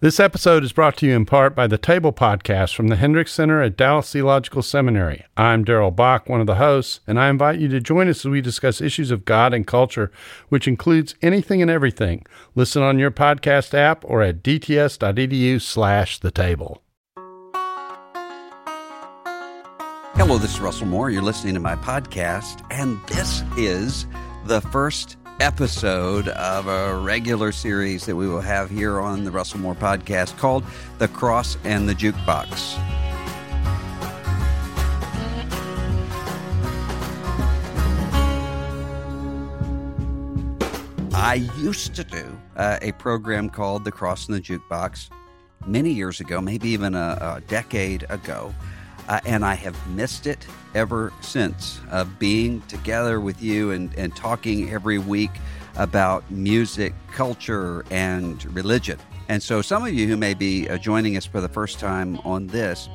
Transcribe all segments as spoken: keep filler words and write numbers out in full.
This episode is brought to you in part by The Table Podcast from the Hendricks Center at Dallas Theological Seminary. I'm Darrell Bach, one of the hosts, and I invite you to join us as we discuss issues of God and culture, which includes anything and everything. Listen on your podcast app or at dts.edu slash the table. Hello, this is Russell Moore. You're listening to my podcast, and this is the first episode of a regular series that we will have here on the Russell Moore podcast called The Cross and the Jukebox. I used to do uh, a program called The Cross and the Jukebox many years ago, maybe even a, a decade ago, uh, and I have missed it ever since, uh, being together with you and, and talking every week about music, culture, and religion. And so some of you who may be uh, joining us for the first time on this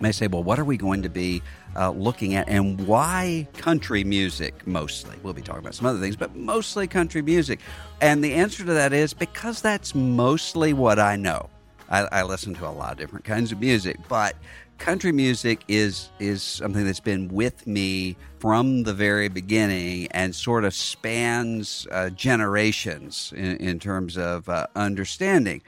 may say, well, what are we going to be uh, looking at, and why country music mostly? We'll be talking about some other things, but mostly country music. And the answer to that is because that's mostly what I know. I, I listen to a lot of different kinds of music, but country music is is something that's been with me from the very beginning and sort of spans uh, generations in, in terms of uh, understanding.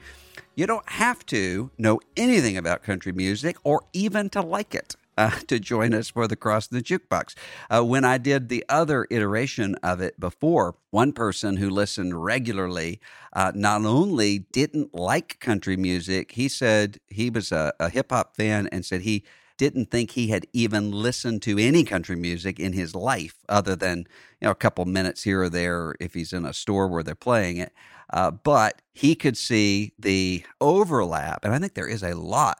You don't have to know anything about country music or even to like it uh, to join us for the Cross and the Jukebox. Uh, when I did the other iteration of it before, one person who listened regularly uh, not only didn't like country music, he said he was a, a hip-hop fan and said he didn't think he had even listened to any country music in his life other than, you know, a couple minutes here or there if he's in a store where they're playing it. Uh, but he could see the overlap, and I think there is a lot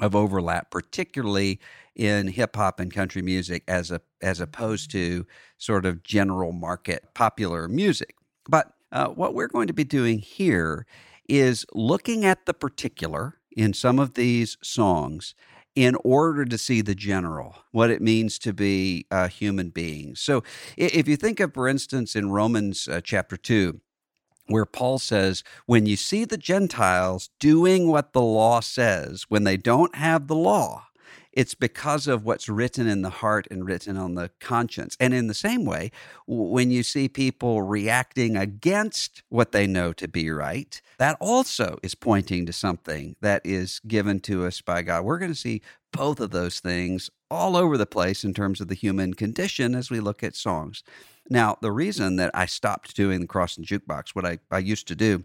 of overlap, particularly in hip-hop and country music as a as opposed to sort of general market popular music. But uh, what we're going to be doing here is looking at the particular in some of these songs in order to see the general, what it means to be uh, human beings. So if you think of, for instance, in Romans uh, chapter two, where Paul says, when you see the Gentiles doing what the law says, when they don't have the law, it's because of what's written in the heart and written on the conscience. And in the same way, when you see people reacting against what they know to be right, that also is pointing to something that is given to us by God. We're going to see both of those things all over the place in terms of the human condition as we look at songs. Now, the reason that I stopped doing the Cross and Jukebox, what I, I used to do,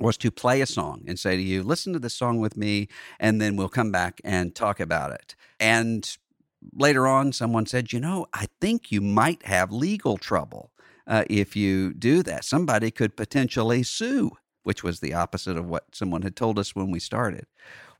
was to play a song and say to you, listen to this song with me, and then we'll come back and talk about it. And later on, someone said, you know, I think you might have legal trouble uh, if you do that. Somebody could potentially sue, which was the opposite of what someone had told us when we started.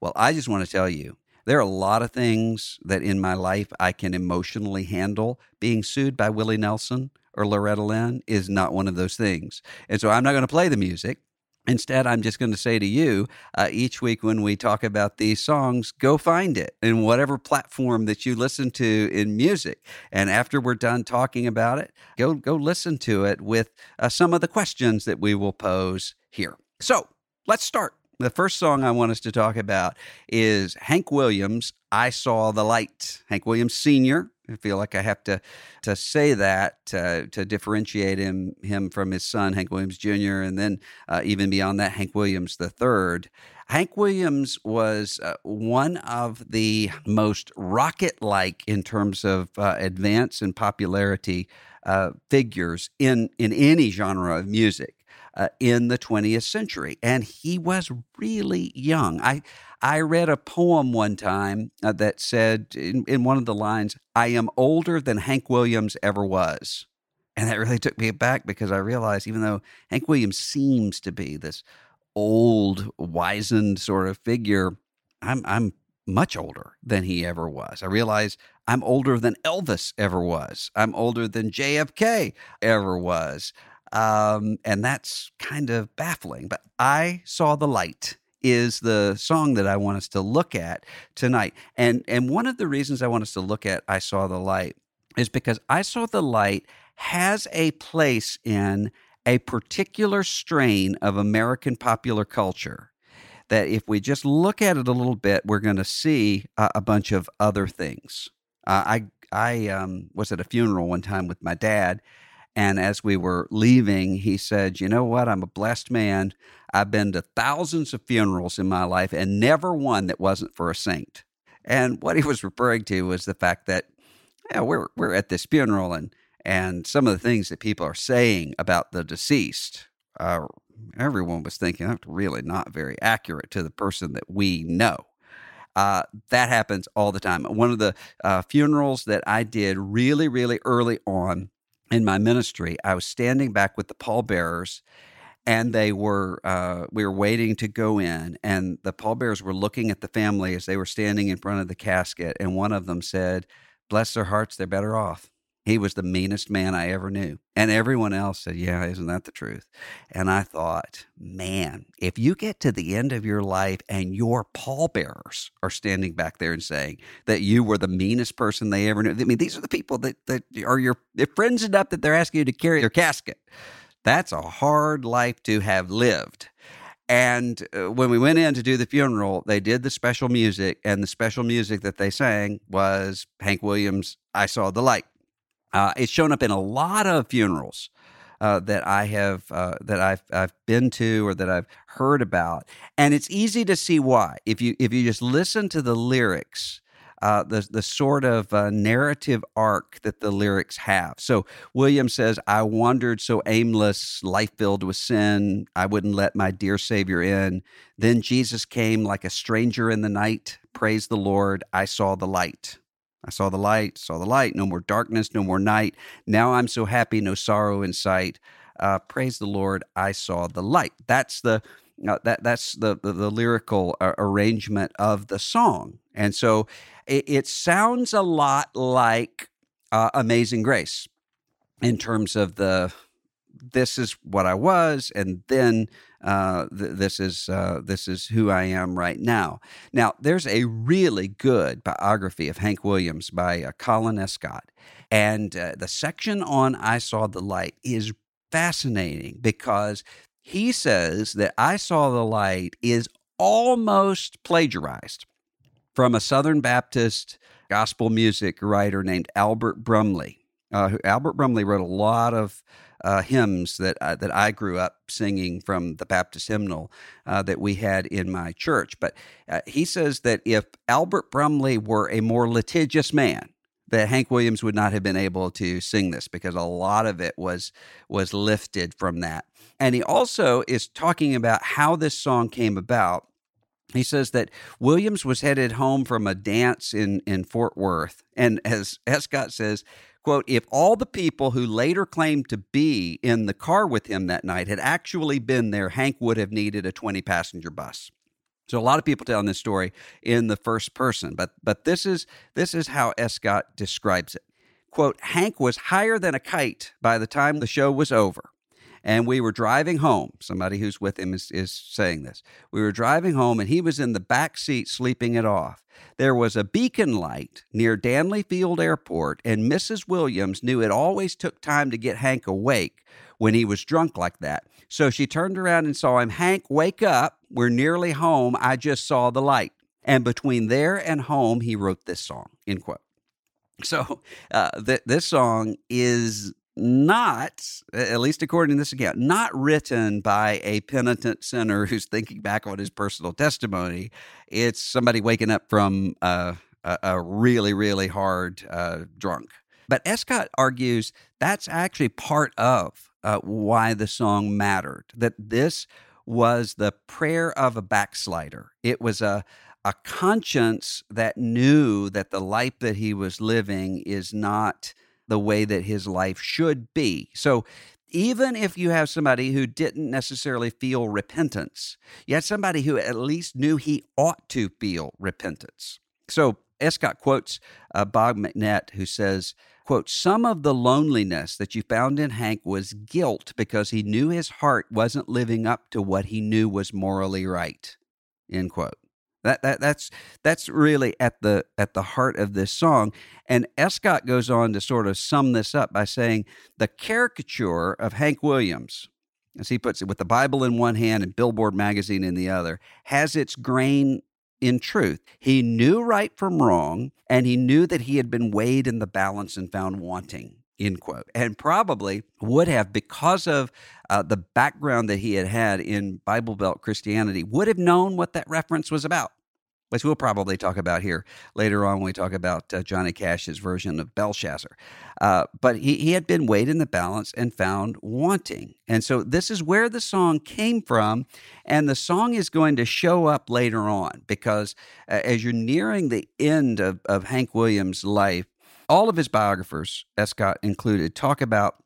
Well, I just want to tell you, there are a lot of things that in my life I can emotionally handle. Being sued by Willie Nelson or Loretta Lynn is not one of those things. And so I'm not going to play the music. Instead, I'm just going to say to you, uh, each week when we talk about these songs, go find it in whatever platform that you listen to in music. And after we're done talking about it, go go listen to it with uh, some of the questions that we will pose here. So let's start. The first song I want us to talk about is Hank Williams, I Saw the Light. Hank Williams Senior I feel like I have to to say that uh, to differentiate him him from his son, Hank Williams Junior, and then uh, even beyond that, Hank Williams the third. Hank Williams was uh, one of the most rocket-like in terms of uh, advance and popularity uh, figures in, in any genre of music uh, in the twentieth century, and he was really young. I I read a poem one time uh, that said, in, in one of the lines, I am older than Hank Williams ever was. And that really took me aback because I realized even though Hank Williams seems to be this old, wizened sort of figure, I'm I'm much older than he ever was. I realized I'm older than Elvis ever was. I'm older than J F K ever was. Um, and that's kind of baffling. But I Saw the Light is the song that I want us to look at tonight. And and one of the reasons I want us to look at I Saw the Light is because I Saw the Light has a place in a particular strain of American popular culture that if we just look at it a little bit, we're going to see uh, a bunch of other things. Uh, I I um, was at a funeral one time with my dad, and as we were leaving, he said, "You know what? I'm a blessed man. I've been to thousands of funerals in my life and never one that wasn't for a saint." And what he was referring to was the fact that yeah, we're we're at this funeral, and and some of the things that people are saying about the deceased, uh, everyone was thinking, that's really not very accurate to the person that we know. Uh, that happens all the time. One of the uh, funerals that I did really, really early on in my ministry, I was standing back with the pallbearers, and they were uh, we were waiting to go in, and the pallbearers were looking at the family as they were standing in front of the casket, and one of them said, "Bless their hearts, they're better off." He was the meanest man I ever knew. And everyone else said, "Yeah, isn't that the truth?" And I thought, man, if you get to the end of your life and your pallbearers are standing back there and saying that you were the meanest person they ever knew, I mean, these are the people that, that are your friends enough that they're asking you to carry their casket. That's a hard life to have lived. And when we went in to do the funeral, they did the special music, and the special music that they sang was Hank Williams' "I Saw the Light." Uh, it's shown up in a lot of funerals uh, that I have uh, that I've I've been to or that I've heard about, and it's easy to see why. If you if you just listen to the lyrics, uh, the the sort of uh, narrative arc that the lyrics have. So William says, "I wandered so aimless, life filled with sin. I wouldn't let my dear Savior in. Then Jesus came like a stranger in the night. Praise the Lord, I saw the light. I saw the light, saw the light, no more darkness, no more night. Now I'm so happy, no sorrow in sight. Uh, praise the Lord, I saw the light." That's the uh, that that's the the, the lyrical uh, arrangement of the song, and so it, it sounds a lot like uh, "Amazing Grace" in terms of the this is what I was, and then uh, th- this is uh, this is who I am right now. Now, there's a really good biography of Hank Williams by uh, Colin Escott, and uh, the section on "I Saw the Light" is fascinating because he says that "I Saw the Light" is almost plagiarized from a Southern Baptist gospel music writer named Albert Brumley. Uh, Albert Brumley wrote a lot of Uh, hymns that I, that I grew up singing from the Baptist hymnal uh, that we had in my church. But uh, he says that if Albert Brumley were a more litigious man, that Hank Williams would not have been able to sing this because a lot of it was was lifted from that. And he also is talking about how this song came about. He says that Williams was headed home from a dance in, in Fort Worth, and as Escott says, quote, "If all the people who later claimed to be in the car with him that night had actually been there, Hank would have needed a twenty-passenger bus." So a lot of people telling this story in the first person, but but this is this is how Escott describes it. Quote, "Hank was higher than a kite by the time the show was over, and we were driving home." Somebody who's with him is, is saying this. "We were driving home, and he was in the back seat sleeping it off. There was a beacon light near Danley Field Airport, and Missus Williams knew it always took time to get Hank awake when he was drunk like that. So she turned around and saw him. 'Hank, wake up. We're nearly home. I just saw the light.' And between there and home, he wrote this song," end quote. So uh, th- this song is not, at least according to this account, not written by a penitent sinner who's thinking back on his personal testimony. It's somebody waking up from uh, a, a really, really hard uh, drunk. But Escott argues that's actually part of uh, why the song mattered, that this was the prayer of a backslider. It was a a conscience that knew that the life that he was living is not the way that his life should be. So even if you have somebody who didn't necessarily feel repentance, you had somebody who at least knew he ought to feel repentance. So Escott quotes uh, Bob McNett, who says, quote, "Some of the loneliness that you found in Hank was guilt because he knew his heart wasn't living up to what he knew was morally right," end quote. That, that that's that's really at the at the heart of this song. And Escott goes on to sort of sum this up by saying the caricature of Hank Williams as he puts it, with the Bible in one hand and Billboard magazine in the other, has its grain in truth. He knew right from wrong, and he knew that he had been weighed in the balance and found wanting, end quote. And probably would have, because of uh, the background that he had had in Bible Belt Christianity, would have known what that reference was about, which we'll probably talk about here later on when we talk about uh, Johnny Cash's version of Belshazzar. Uh, but he, he had been weighed in the balance and found wanting. And so this is where the song came from, and the song is going to show up later on because uh, as you're nearing the end of, of Hank Williams' life, all of his biographers, Escott included, talk about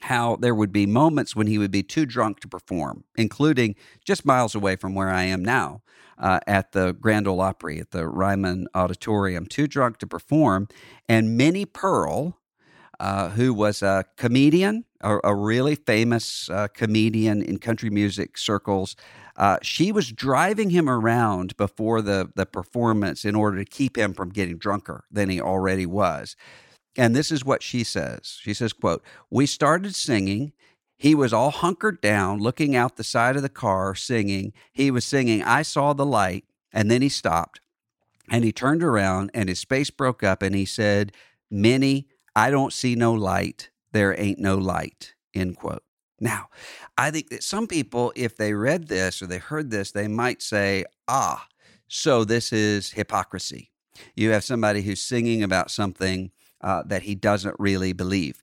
how there would be moments when he would be too drunk to perform, including just miles away from where I am now, uh, at the Grand Ole Opry, at the Ryman Auditorium, too drunk to perform. And Minnie Pearl, uh, who was a comedian, a, a really famous uh, comedian in country music circles, uh, she was driving him around before the, the performance in order to keep him from getting drunker than he already was. And this is what she says. She says, quote, "We started singing. He was all hunkered down, looking out the side of the car, singing. He was singing, 'I Saw the Light,' and then he stopped, and he turned around, and his face broke up, and he said, 'Minnie, I don't see no light. There ain't no light,' end quote." Now, I think that some people, if they read this or they heard this, they might say, ah, so this is hypocrisy. You have somebody who's singing about something Uh, that he doesn't really believe,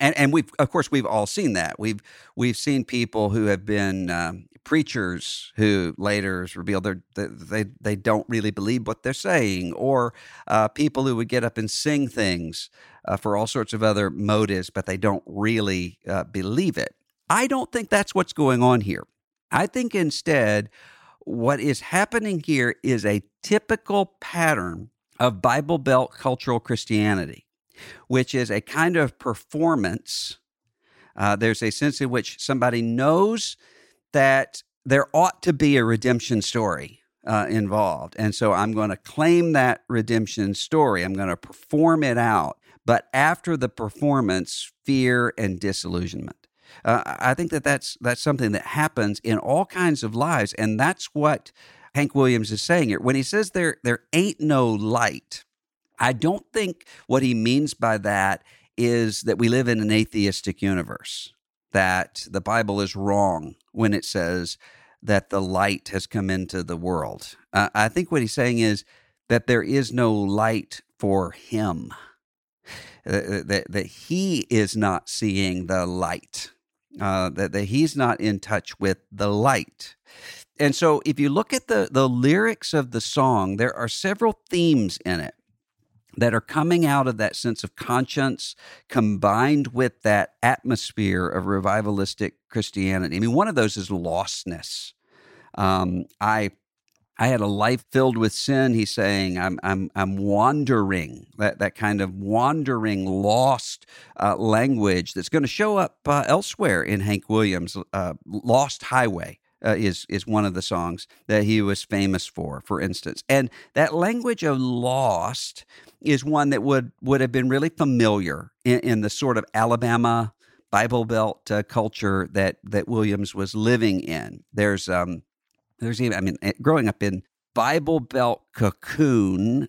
and and we've of course we've all seen that. We've we've seen people who have been um, preachers who later reveal they they they don't really believe what they're saying, or uh, people who would get up and sing things uh, for all sorts of other motives, but they don't really uh, believe it. I don't think that's what's going on here. I think instead, what is happening here is a typical pattern of Bible Belt cultural Christianity, which is a kind of performance. Uh, there's a sense in which somebody knows that there ought to be a redemption story uh, involved. And so I'm going to claim that redemption story. I'm going to perform it out. But after the performance, fear and disillusionment. Uh, I think that that's, that's something that happens in all kinds of lives. And that's what Hank Williams is saying here. When he says there, there ain't no light, I don't think what he means by that is that we live in an atheistic universe, that the Bible is wrong when it says that the light has come into the world. Uh, I think what he's saying is that there is no light for him, uh, that, that he is not seeing the light, uh, that, that he's not in touch with the light. And so if you look at the, the lyrics of the song, there are several themes in it that are coming out of that sense of conscience combined with that atmosphere of revivalistic Christianity. I mean, one of those is lostness. Um, I I had a life filled with sin. He's saying, I'm I'm I'm wandering, that, that kind of wandering, lost uh, language that's going to show up uh, elsewhere in Hank Williams' uh, Lost Highway. Uh, is is one of the songs that he was famous for, for instance. And that language of lost is one that would, would have been really familiar in, in the sort of Alabama Bible Belt uh, culture that that Williams was living in. There's, um, there's even, I mean, growing up in Bible Belt cocoon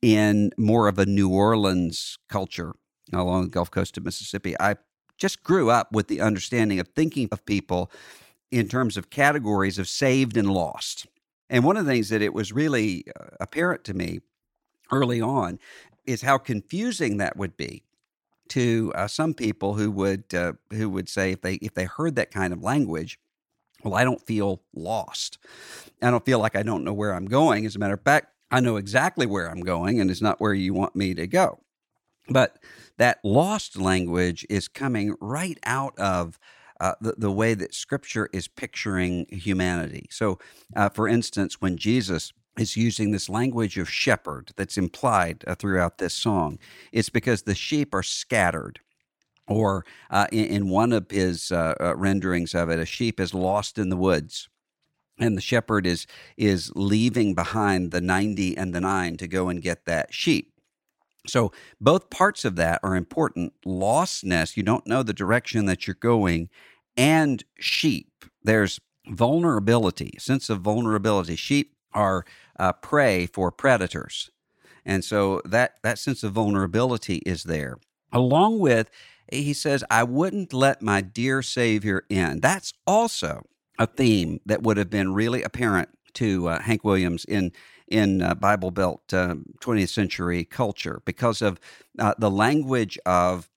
in more of a New Orleans culture along the Gulf Coast of Mississippi, I just grew up with the understanding of thinking of people in terms of categories of saved and lost. And one of the things that it was really apparent to me early on is how confusing that would be to uh, some people who would uh, who would say, if they if they heard that kind of language, well, I don't feel lost. I don't feel like I don't know where I'm going. As a matter of fact, I know exactly where I'm going, and it's not where you want me to go. But that lost language is coming right out of Uh, the, the way that Scripture is picturing humanity. So, uh, for instance, when Jesus is using this language of shepherd that's implied uh, throughout this song, it's because the sheep are scattered. Or uh, in, in one of his uh, uh, renderings of it, a sheep is lost in the woods, and the shepherd is is leaving behind the ninety and the nine to go and get that sheep. So both parts of that are important. Lostness, you don't know the direction that you're going, and sheep. There's vulnerability, sense of vulnerability. Sheep are uh, prey for predators. And so that, that sense of vulnerability is there. Along with, he says, I wouldn't let my dear Savior in. That's also a theme that would have been really apparent to uh, Hank Williams in in uh, Bible Belt uh, twentieth century culture because of uh, the language of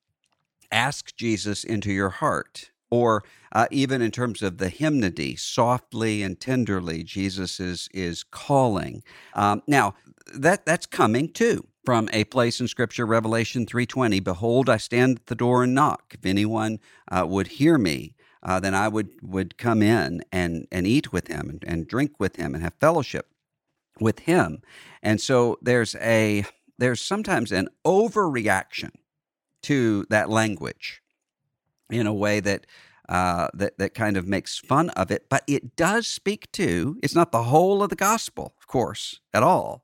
ask Jesus into your heart, or uh, even in terms of the hymnody, softly and tenderly, Jesus is, is calling. Um, now, that that's coming too from a place in Scripture, Revelation three twenty, behold, I stand at the door and knock. If anyone uh, would hear me, uh, then I would, would come in and, and eat with him and, and drink with him and have fellowship with him. And so there's a there's sometimes an overreaction to that language in a way that uh, that that kind of makes fun of it, but it does speak to, it's not the whole of the gospel, of course, at all,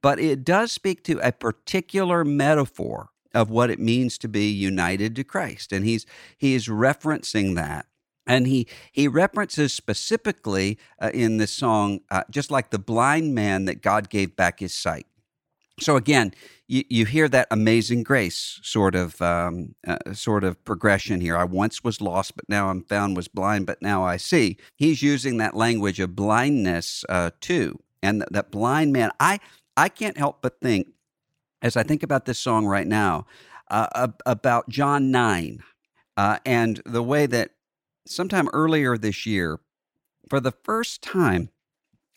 but it does speak to a particular metaphor of what it means to be united to Christ. And he's he is referencing that. And he he references specifically uh, in this song, uh, just like the blind man that God gave back his sight. So again, you, you hear that amazing grace sort of um, uh, sort of progression here. I once was lost, but now I'm found, was blind, but now I see. He's using that language of blindness uh, too. And th- that blind man, I I can't help but think, as I think about this song right now, uh, ab- about John nine uh, and the way that sometime earlier this year, for the first time,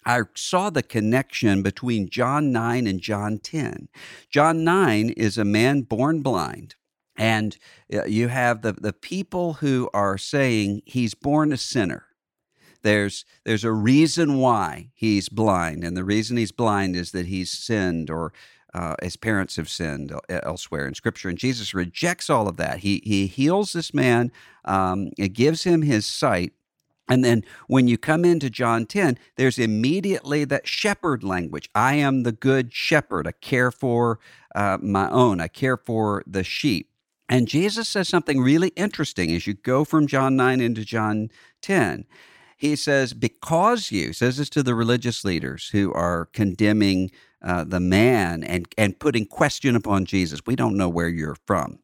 I saw the connection between John nine and John ten. John nine is a man born blind, and you have the, the people who are saying he's born a sinner. There's there's a reason why he's blind, and the reason he's blind is that he's sinned or Uh, his parents have sinned elsewhere in Scripture, and Jesus rejects all of that. He he heals this man, um, it gives him his sight, and then when you come into John ten, there's immediately that shepherd language. I am the good shepherd. I care for uh, my own. I care for the sheep. And Jesus says something really interesting as you go from John nine into John ten. He says, because you, says this to the religious leaders who are condemning uh, the man and, and putting question upon Jesus, we don't know where you're from.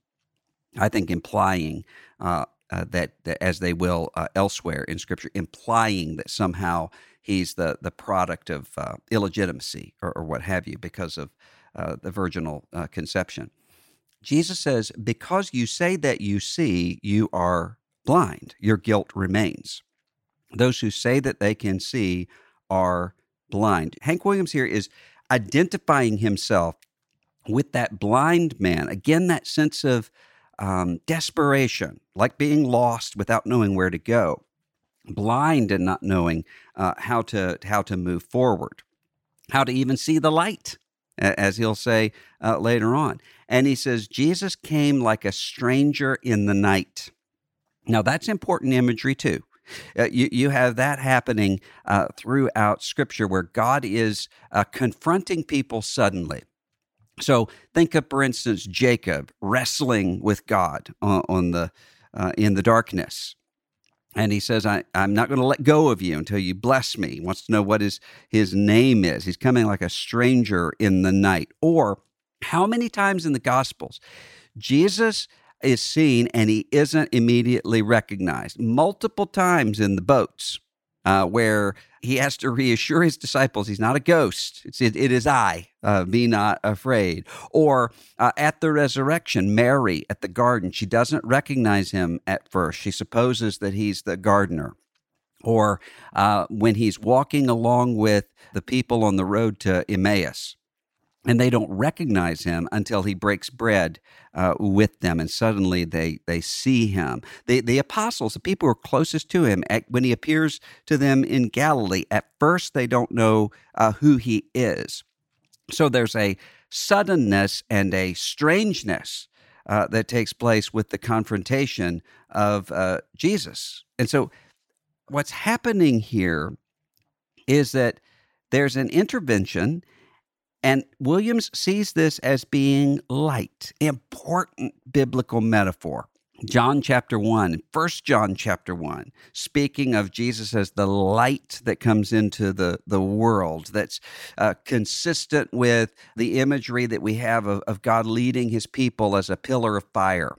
I think implying uh, uh, that, that, as they will uh, elsewhere in Scripture, implying that somehow he's the, the product of uh, illegitimacy or, or what have you because of uh, the virginal uh, conception. Jesus says, because you say that you see, you are blind, your guilt remains. Those who say that they can see are blind. Hank Williams here is identifying himself with that blind man. Again, that sense of um, desperation, like being lost without knowing where to go, blind and not knowing uh, how to how to move forward, how to even see the light, as he'll say uh, later on. And he says, Jesus came like a stranger in the night. Now, that's important imagery, too. Uh, you, you have that happening uh, throughout Scripture where God is uh, confronting people suddenly. So think of, for instance, Jacob wrestling with God on, on the uh, in the darkness. And he says, I, I'm not going to let go of you until you bless me. He wants to know what his, his name is. He's coming like a stranger in the night. Or how many times in the Gospels Jesus is seen and he isn't immediately recognized. Multiple times in the boats uh, where he has to reassure his disciples he's not a ghost. It's, it, it is I, uh, be not afraid. Or uh, at the resurrection, Mary at the garden, she doesn't recognize him at first. She supposes that he's the gardener. Or uh, when he's walking along with the people on the road to Emmaus, and they don't recognize him until he breaks bread uh, with them, and suddenly they they see him. The, the apostles, the people who are closest to him, at, when he appears to them in Galilee, at first they don't know uh, who he is. So there's a suddenness and a strangeness uh, that takes place with the confrontation of uh, Jesus. And so what's happening here is that there's an intervention. And Williams sees this as being light, important biblical metaphor. John chapter one, First John chapter one, speaking of Jesus as the light that comes into the, the world, that's uh, consistent with the imagery that we have of, of God leading his people as a pillar of fire.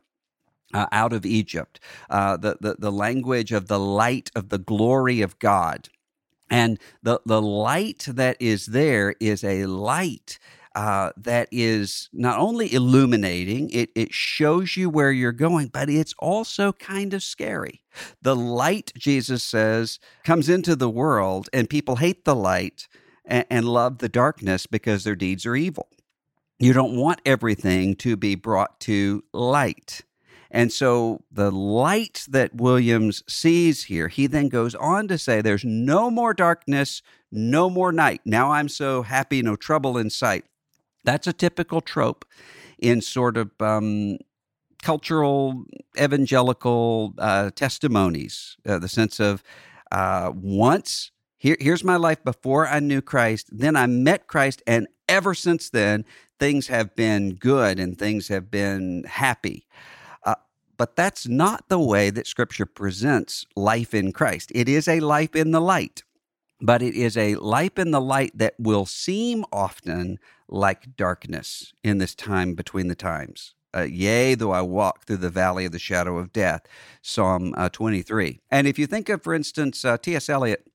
Uh, out of Egypt, uh, the, the the language of the light of the glory of God. And the, the light that is there is a light uh, that is not only illuminating, it, it shows you where you're going, but it's also kind of scary. The light, Jesus says, comes into the world, and people hate the light and, and love the darkness because their deeds are evil. You don't want everything to be brought to light. And so the light that Williams sees here, he then goes on to say, there's no more darkness, no more night. Now I'm so happy, no trouble in sight. That's a typical trope in sort of um, cultural evangelical uh, testimonies, uh, the sense of uh, once, here, here's my life before I knew Christ, then I met Christ, and ever since then, things have been good and things have been happy. But that's not the way that Scripture presents life in Christ. It is a life in the light, but it is a life in the light that will seem often like darkness in this time between the times. Uh, Yea, though I walk through the valley of the shadow of death, Psalm uh, twenty-three. And if you think of, for instance, uh, T S. Eliot,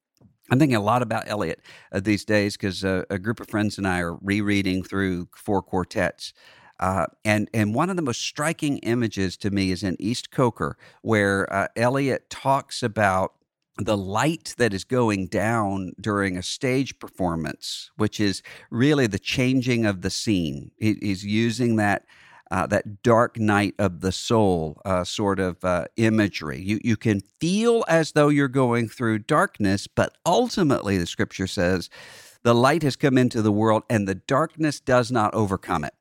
I'm thinking a lot about Eliot uh, these days because uh, a group of friends and I are rereading through Four Quartets. Uh, and and one of the most striking images to me is in East Coker, where uh, Eliot talks about the light that is going down during a stage performance, which is really the changing of the scene. He, he's using that uh, that dark night of the soul uh, sort of uh, imagery. You you can feel as though you're going through darkness, but ultimately, the Scripture says, the light has come into the world, and the darkness does not overcome it.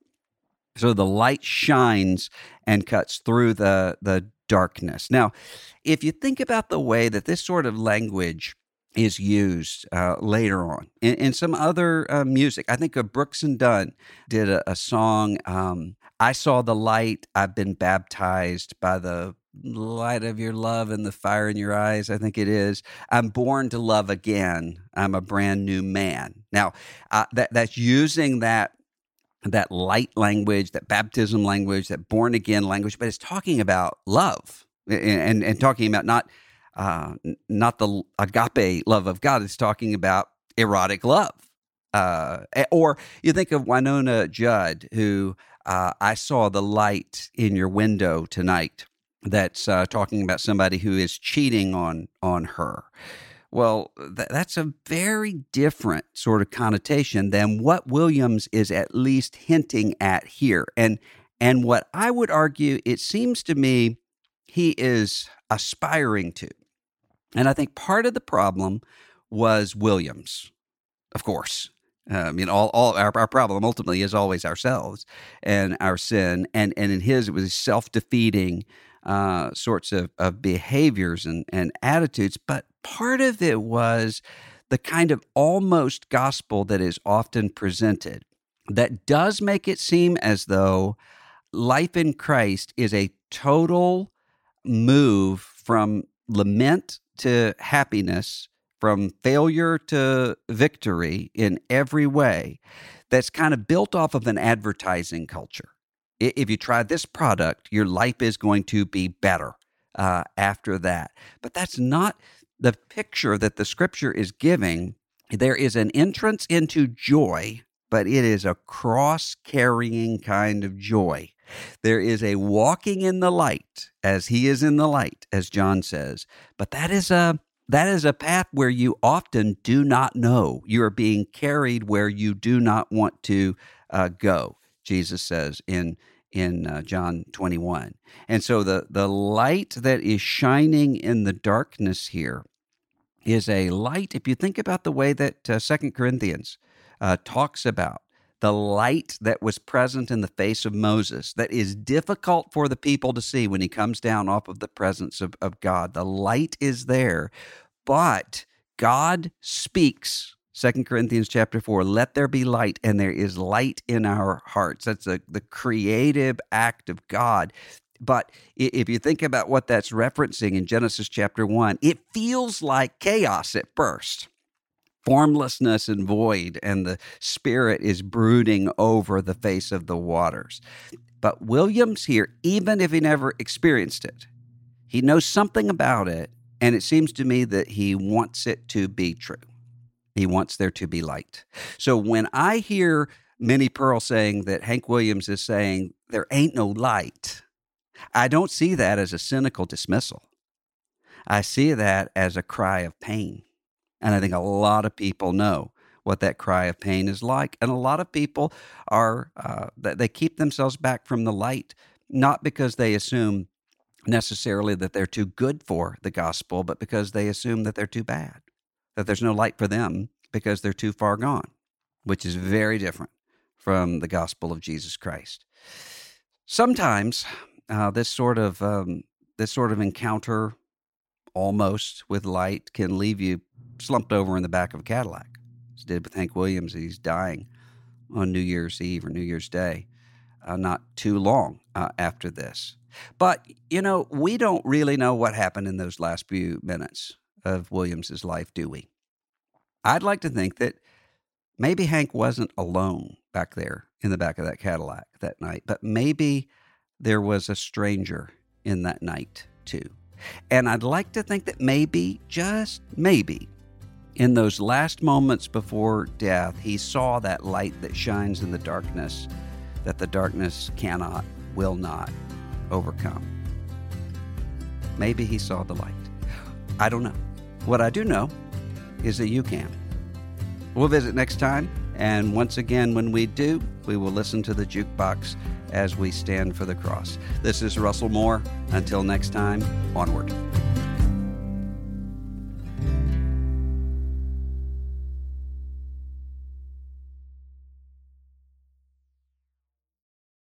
So the light shines and cuts through the, the darkness. Now, if you think about the way that this sort of language is used uh, later on in, in some other uh, music, I think of Brooks and Dunn did a, a song, um, I Saw the Light, I've Been Baptized by the Light of Your Love and the Fire in Your Eyes, I think it is. I'm born to love again. I'm a brand new man. Now, uh, that that's using that that light language, that baptism language, that born-again language, but it's talking about love and, and, and talking about not uh, not the agape love of God. It's talking about erotic love. Uh, or you think of Winona Judd, who uh, I saw the light in your window tonight, that's uh, talking about somebody who is cheating on, on her. Well, th- that's a very different sort of connotation than what Williams is at least hinting at here. And and what I would argue, it seems to me, he is aspiring to. And I think part of the problem was Williams, of course. Uh, I mean, all, all our, our problem ultimately is always ourselves and our sin. And, and in his, it was self-defeating uh, sorts of, of behaviors and, and attitudes. But part of it was the kind of almost gospel that is often presented that does make it seem as though life in Christ is a total move from lament to happiness, from failure to victory in every way, that's kind of built off of an advertising culture. If you try this product, your life is going to be better uh, after that. But that's not the picture that the Scripture is giving. There is an entrance into joy, but it is a cross-carrying kind of joy. There is a walking in the light, as he is in the light, as John says. But that is a that is a path where you often do not know. You are being carried where you do not want to uh, go, Jesus says in in uh, John twenty-one. And so the, the light that is shining in the darkness here is a light, if you think about the way that uh, Second Corinthians uh, talks about the light that was present in the face of Moses, that is difficult for the people to see when he comes down off of the presence of, of God. The light is there, but God speaks. Second Corinthians chapter four, let there be light, and there is light in our hearts. That's a, the creative act of God But if you think about what that's referencing in Genesis chapter one, it feels like chaos at first. Formlessness and void, and the Spirit is brooding over the face of the waters. But Williams here, even if he never experienced it, he knows something about it, and it seems to me that he wants it to be true. He wants there to be light. So when I hear Minnie Pearl saying that Hank Williams is saying there ain't no light, I don't see that as a cynical dismissal. I see that as a cry of pain. And I think a lot of people know what that cry of pain is like. And a lot of people are, uh, they keep themselves back from the light, not because they assume necessarily that they're too good for the gospel, but because they assume that they're too bad, that there's no light for them because they're too far gone, which is very different from the gospel of Jesus Christ. Sometimes uh, this sort of um, this sort of encounter almost with light can leave you slumped over in the back of a Cadillac. As did with Hank Williams. He's dying on New Year's Eve or New Year's Day, uh, not too long uh, after this. But, you know, we don't really know what happened in those last few minutes of Williams's life, do we? I'd like to think that maybe Hank wasn't alone back there in the back of that Cadillac that night, but maybe there was a stranger in that night too. And I'd like to think that maybe, just maybe, in those last moments before death, he saw that light that shines in the darkness, that the darkness cannot, will not overcome. Maybe he saw the light. I don't know. What I do know is that you can. We'll visit next time. And once again, when we do, we will listen to the jukebox as we stand for the cross. This is Russell Moore. Until next time, onward.